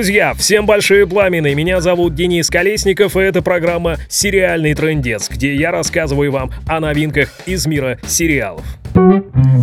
Друзья, всем большие пламены, меня зовут Денис Колесников, и это программа «Сериальный трындец», где я рассказываю вам о новинках из мира сериалов.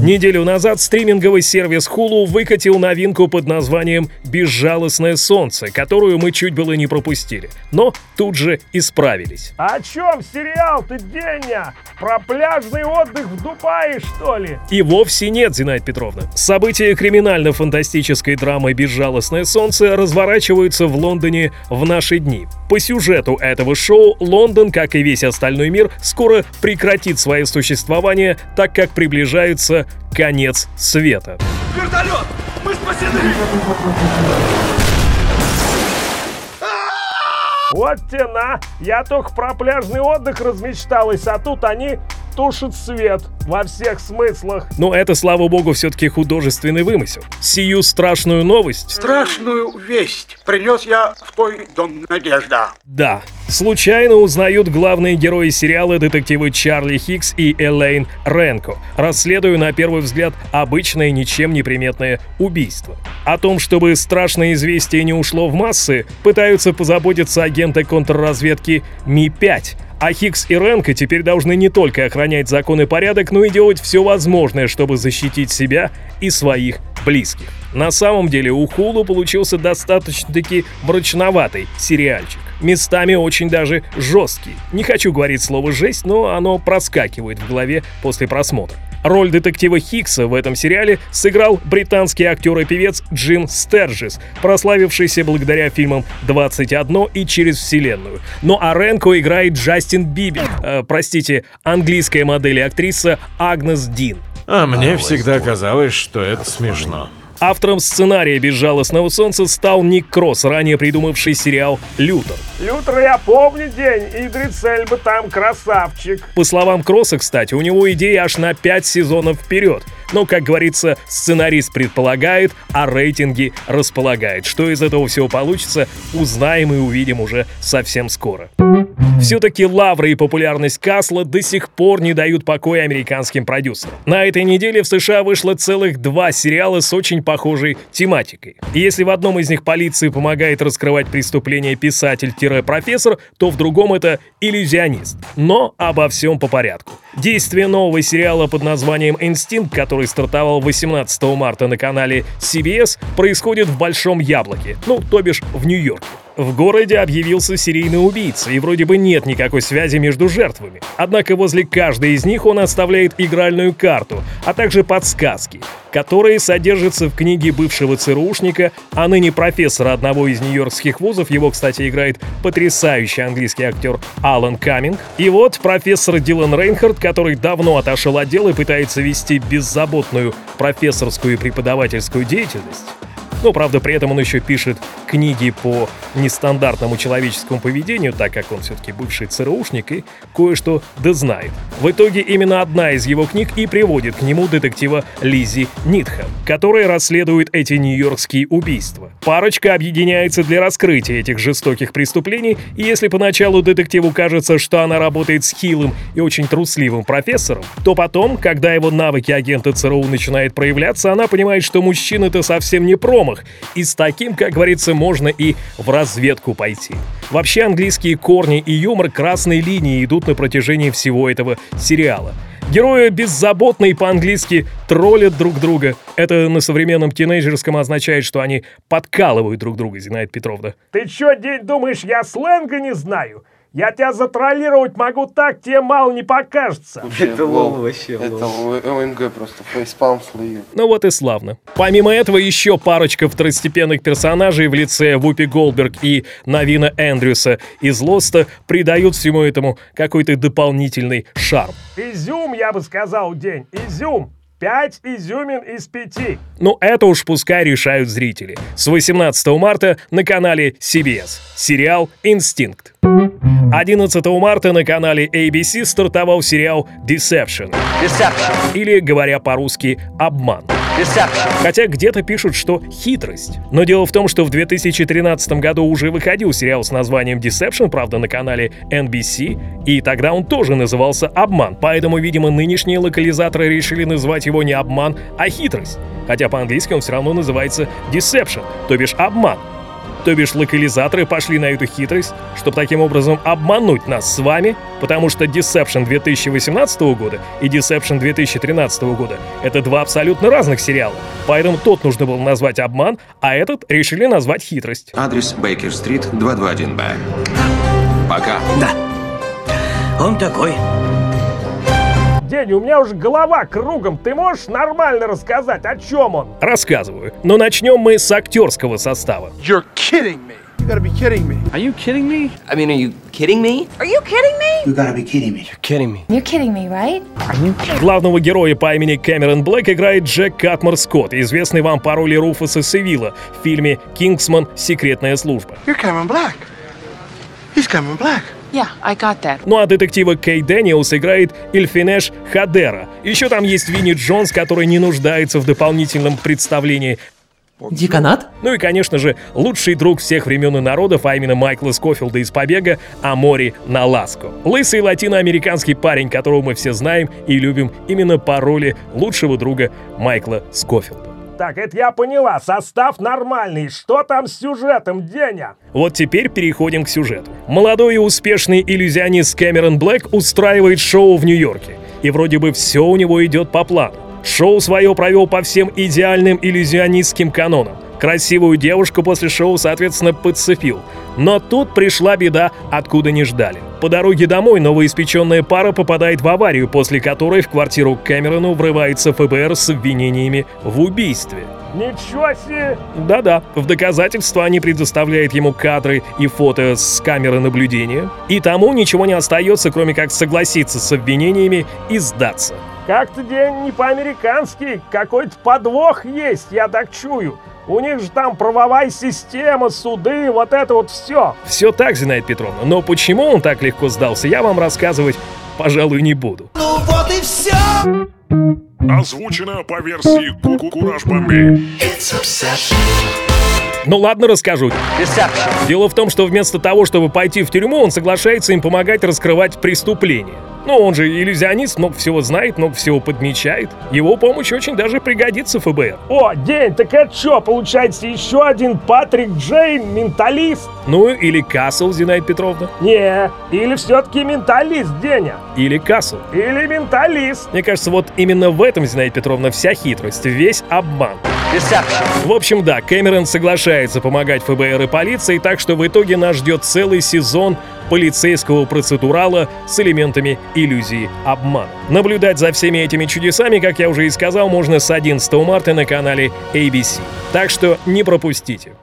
Неделю назад стриминговый сервис Hulu выкатил новинку под названием «Безжалостное солнце», которую мы чуть было не пропустили, но тут же исправились. О чем сериал-то, Деня? Про пляжный отдых в Дубае, что ли? И вовсе нет, Зинаида Петровна. События криминально-фантастической драмы «Безжалостное солнце» разворачиваются в Лондоне в наши дни. По сюжету этого шоу Лондон, как и весь остальной мир, скоро прекратит свое существование, так как приближается конец света. Вертолет! Мы спасены! Вот тена! Я только про пляжный отдых размечталась, а тут они тушат свет. Во всех смыслах. Но это, слава богу, все-таки художественный вымысел. Сию страшную новость. Страшную весть принес я в твой дом, Надежда. Да. Случайно узнают главные герои сериала детективы Чарли Хикс и Элейн Рэнко, расследуя на первый взгляд обычное, ничем не приметное убийство. О том, чтобы страшное известие не ушло в массы, пытаются позаботиться агенты контрразведки Ми-5. А Хикс и Рэнко теперь должны не только охранять закон и порядок, но и делать все возможное, чтобы защитить себя и своих близких. На самом деле у Hulu получился достаточно-таки мрачноватый сериальчик. Местами очень даже жесткий. Не хочу говорить слово «жесть», но оно проскакивает в голове после просмотра. Роль детектива Хикса в этом сериале сыграл британский актер и певец Джим Стерджис, прославившийся благодаря фильмам «21» и «Через вселенную». Ну а Рэнко играет Джастин Бибер, английская модель и актриса Агнес Дин. А мне всегда казалось, что это смешно. Автором сценария «Безжалостного солнца» стал Ник Кросс, ранее придумавший сериал «Лютер». Лютер я помню, день, Идрис Эльба там красавчик. По словам Кросса, кстати, у него идея аж на 5 сезонов вперед. Но, как говорится, сценарист предполагает, а рейтинги располагает. Что из этого всего получится, узнаем и увидим уже совсем скоро. Все-таки лавры и популярность Касла до сих пор не дают покоя американским продюсерам. На этой неделе в США вышло целых 2 сериала с очень похожей тематикой. И если в одном из них полиции помогает раскрывать преступление писатель-профессор, то в другом это иллюзионист. Но обо всем по порядку. Действие нового сериала под названием «Инстинкт», который стартовал 18 марта на канале CBS, происходит в Большом Яблоке, то бишь в Нью-Йорке. В городе объявился серийный убийца, и вроде бы нет никакой связи между жертвами. Однако возле каждой из них он оставляет игральную карту, а также подсказки, которые содержатся в книге бывшего ЦРУшника, а ныне профессора одного из нью-йоркских вузов, его, кстати, играет потрясающий английский актер Алан Каминг. И вот профессор Дилан Рейнхард, который давно отошел от дела и пытается вести беззаботную профессорскую и преподавательскую деятельность. Правда, при этом он еще пишет книги по нестандартному человеческому поведению, так как он все-таки бывший ЦРУшник и кое-что дознает. В итоге именно одна из его книг и приводит к нему детектива Лиззи Нидхэм, которая расследует эти нью-йоркские убийства. Парочка объединяется для раскрытия этих жестоких преступлений, и если поначалу детективу кажется, что она работает с хилым и очень трусливым профессором, то потом, когда его навыки агента ЦРУ начинают проявляться, она понимает, что мужчина-то совсем не промах, и с таким, как говорится, можно и в разведку пойти. Вообще, английские корни и юмор красной линии идут на протяжении всего этого сериала. Герои беззаботно и по-английски троллят друг друга. Это на современном тинейджерском означает, что они подкалывают друг друга, Зинаида Петровна. Ты чё, День, думаешь, я сленга не знаю? Я тебя затроллировать могу так, тебе мало не покажется. Это лол вообще. Это ОМГ просто, фейспалм словил. Вот и славно. Помимо этого, еще парочка второстепенных персонажей в лице Вупи Голдберг и Навина Эндрюса из Лоста придают всему этому какой-то дополнительный шарм. Изюм, я бы сказал, День, изюм. 5 изюмин из 5. Это уж пускай решают зрители. С 18 марта на канале CBS. Сериал «Инстинкт». 11 марта на канале ABC стартовал сериал Deception. Или, говоря по-русски, «Обман». Хотя где-то пишут, что «хитрость». Но дело в том, что в 2013 году уже выходил сериал с названием Deception, правда, на канале NBC, и тогда он тоже назывался «Обман». Поэтому, видимо, нынешние локализаторы решили назвать его не «Обман», а «Хитрость». Хотя по-английски он все равно называется Deception, то бишь «Обман». То бишь локализаторы пошли на эту хитрость, чтобы таким образом обмануть нас с вами, потому что Deception 2018 года и Deception 2013 года — это два абсолютно разных сериала. Поэтому тот нужно было назвать обман, а этот решили назвать хитрость. Адрес Бейкер-стрит, 221-Б. Пока. Да. Он такой. День, у меня уже голова кругом. Ты можешь нормально рассказать, о чем он? Рассказываю. Но начнем мы с актерского состава. You're kidding me. You gotta be kidding me. Are you kidding me? I mean, are you kidding me? Are you kidding me? You gotta be kidding me. You're kidding me. You're kidding me, right? Главного героя по имени Кэмерон Блэк играет Джек Катмар Скотт, известный вам по роли Руфуса Севилла в фильме «Кингсман. Секретная служба». You're Cameron Black. He's Cameron Black. Yeah, I got that. Ну а детектива Кейт Дэниэлс играет Ильфинеш Хадера. Еще там есть Винни Джонс, который не нуждается в дополнительном представлении. Деканат? Ну и, конечно же, лучший друг всех времен и народов, а именно Майкла Скофилда из «Побега», Амори Наласко. Лысый латиноамериканский парень, которого мы все знаем и любим именно по роли лучшего друга Майкла Скофилда. Так, это я поняла. Состав нормальный. Что там с сюжетом, Деня? Вот теперь переходим к сюжету. Молодой и успешный иллюзионист Кэмерон Блэк устраивает шоу в Нью-Йорке. И вроде бы все у него идет по плану. Шоу свое провел по всем идеальным иллюзионистским канонам. Красивую девушку после шоу, соответственно, подцепил. Но тут пришла беда, откуда не ждали. По дороге домой новоиспеченная пара попадает в аварию, после которой в квартиру к Кэмерону врывается ФБР с обвинениями в убийстве. Ничего себе! Да-да, в доказательство они предоставляют ему кадры и фото с камеры наблюдения, и тому ничего не остается, кроме как согласиться с обвинениями и сдаться. Как-то день не по-американски, какой-то подвох есть, я так чую. У них же там правовая система, суды, вот это вот все. Все так, Зинаида Петровна, но почему он так легко сдался, я вам рассказывать, пожалуй, не буду. Ну вот и все! Озвучено по версии Кукураж Бомбей. Ну ладно, расскажу. Deception. Дело в том, что вместо того, чтобы пойти в тюрьму, он соглашается им помогать раскрывать преступления. Ну, он же иллюзионист, много всего знает, много всего подмечает. Его помощь очень даже пригодится ФБР. О, День, так это что, получается еще один Патрик Джейн, менталист? Ну, или Касл, Зинаида Петровна. Не, или все-таки менталист, Деня. Или Касл. Или менталист. Мне кажется, вот именно в этом, Зинаида Петровна, вся хитрость, весь обман. Deception. В общем, да, Кэмерон соглашается помогать ФБР и полиции, так что в итоге нас ждет целый сезон полицейского процедурала с элементами иллюзии обмана. Наблюдать за всеми этими чудесами, как я уже и сказал, можно с 11 марта на канале ABC. Так что не пропустите.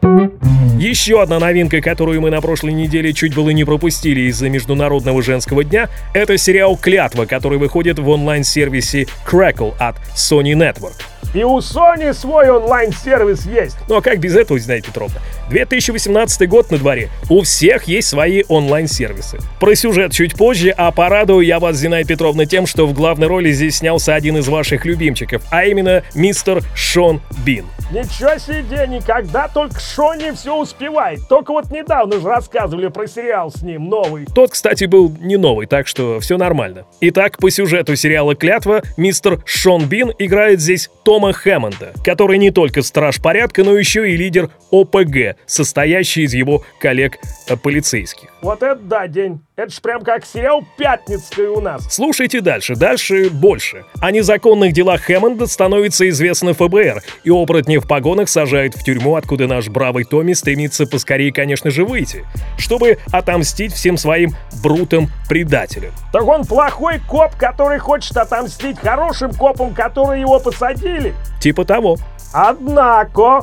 Еще одна новинка, которую мы на прошлой неделе чуть было не пропустили из-за Международного женского дня, это сериал «Клятва», который выходит в онлайн-сервисе Crackle от Sony Network. И у Sony свой онлайн-сервис есть. Ну а как без этого, Зинаида Петровна? 2018 год на дворе. У всех есть свои онлайн-сервисы. Про сюжет чуть позже, а порадую я вас, Зинаида Петровна, тем, что в главной роли здесь снялся один из ваших любимчиков, а именно мистер Шон Бин. Ничего себе, никогда только Шонни все успевает. Только вот недавно же рассказывали про сериал с ним новый. Тот, кстати, был не новый, так что все нормально. Итак, по сюжету сериала «Клятва» мистер Шон Бин играет здесь Тома Хэммонда, который не только страж порядка, но еще и лидер ОПГ, состоящий из его коллег-полицейских. Вот это да, День. Это ж прям как сериал «Пятницкая» у нас. Слушайте дальше, дальше больше. О незаконных делах Хэммонда становится известно ФБР, и оборотни в погонах сажают в тюрьму, откуда наш бравый Томми стремится поскорее, конечно же, выйти, чтобы отомстить всем своим брутам-предателям. Так он плохой коп, который хочет отомстить хорошим копам, которые его посадили? Типа того. Однако...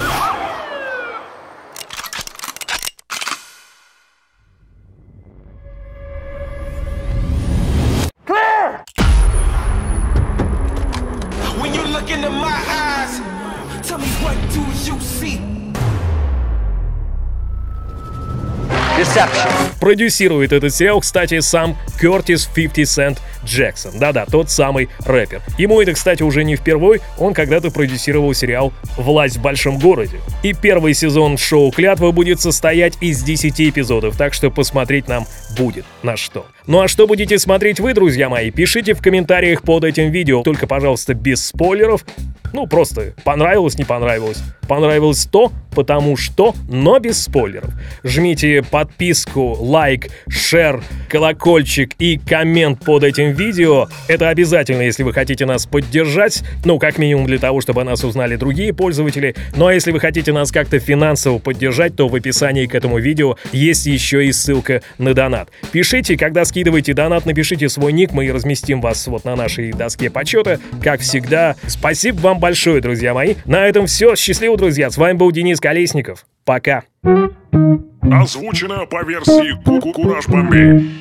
Продюсирует этот сериал, кстати, сам Кертис 50 Cent Джексон. Да-да, тот самый рэпер. Ему это, кстати, уже не впервой. Он когда-то продюсировал сериал «Власть в большом городе». И первый сезон шоу «Клятва» будет состоять из 10 эпизодов, так что посмотреть нам будет на что. Ну а что будете смотреть вы, друзья мои, пишите в комментариях под этим видео. Только, пожалуйста, без спойлеров. Ну, просто понравилось, не понравилось. понравилось то, потому что, но без спойлеров. Жмите подписку, лайк, шер, колокольчик и коммент под этим видео. Это обязательно, если вы хотите нас поддержать, ну, как минимум для того, чтобы о нас узнали другие пользователи. Ну, а если вы хотите нас как-то финансово поддержать, то в описании к этому видео есть еще и ссылка на донат. Пишите, когда скидываете донат, напишите свой ник, мы разместим вас вот на нашей доске почета, как всегда. Спасибо вам большое, друзья мои. На этом все. Счастливо, друзья. С вами был Денис Колесников. Пока. Озвучено по версии Кукураж Бомбей.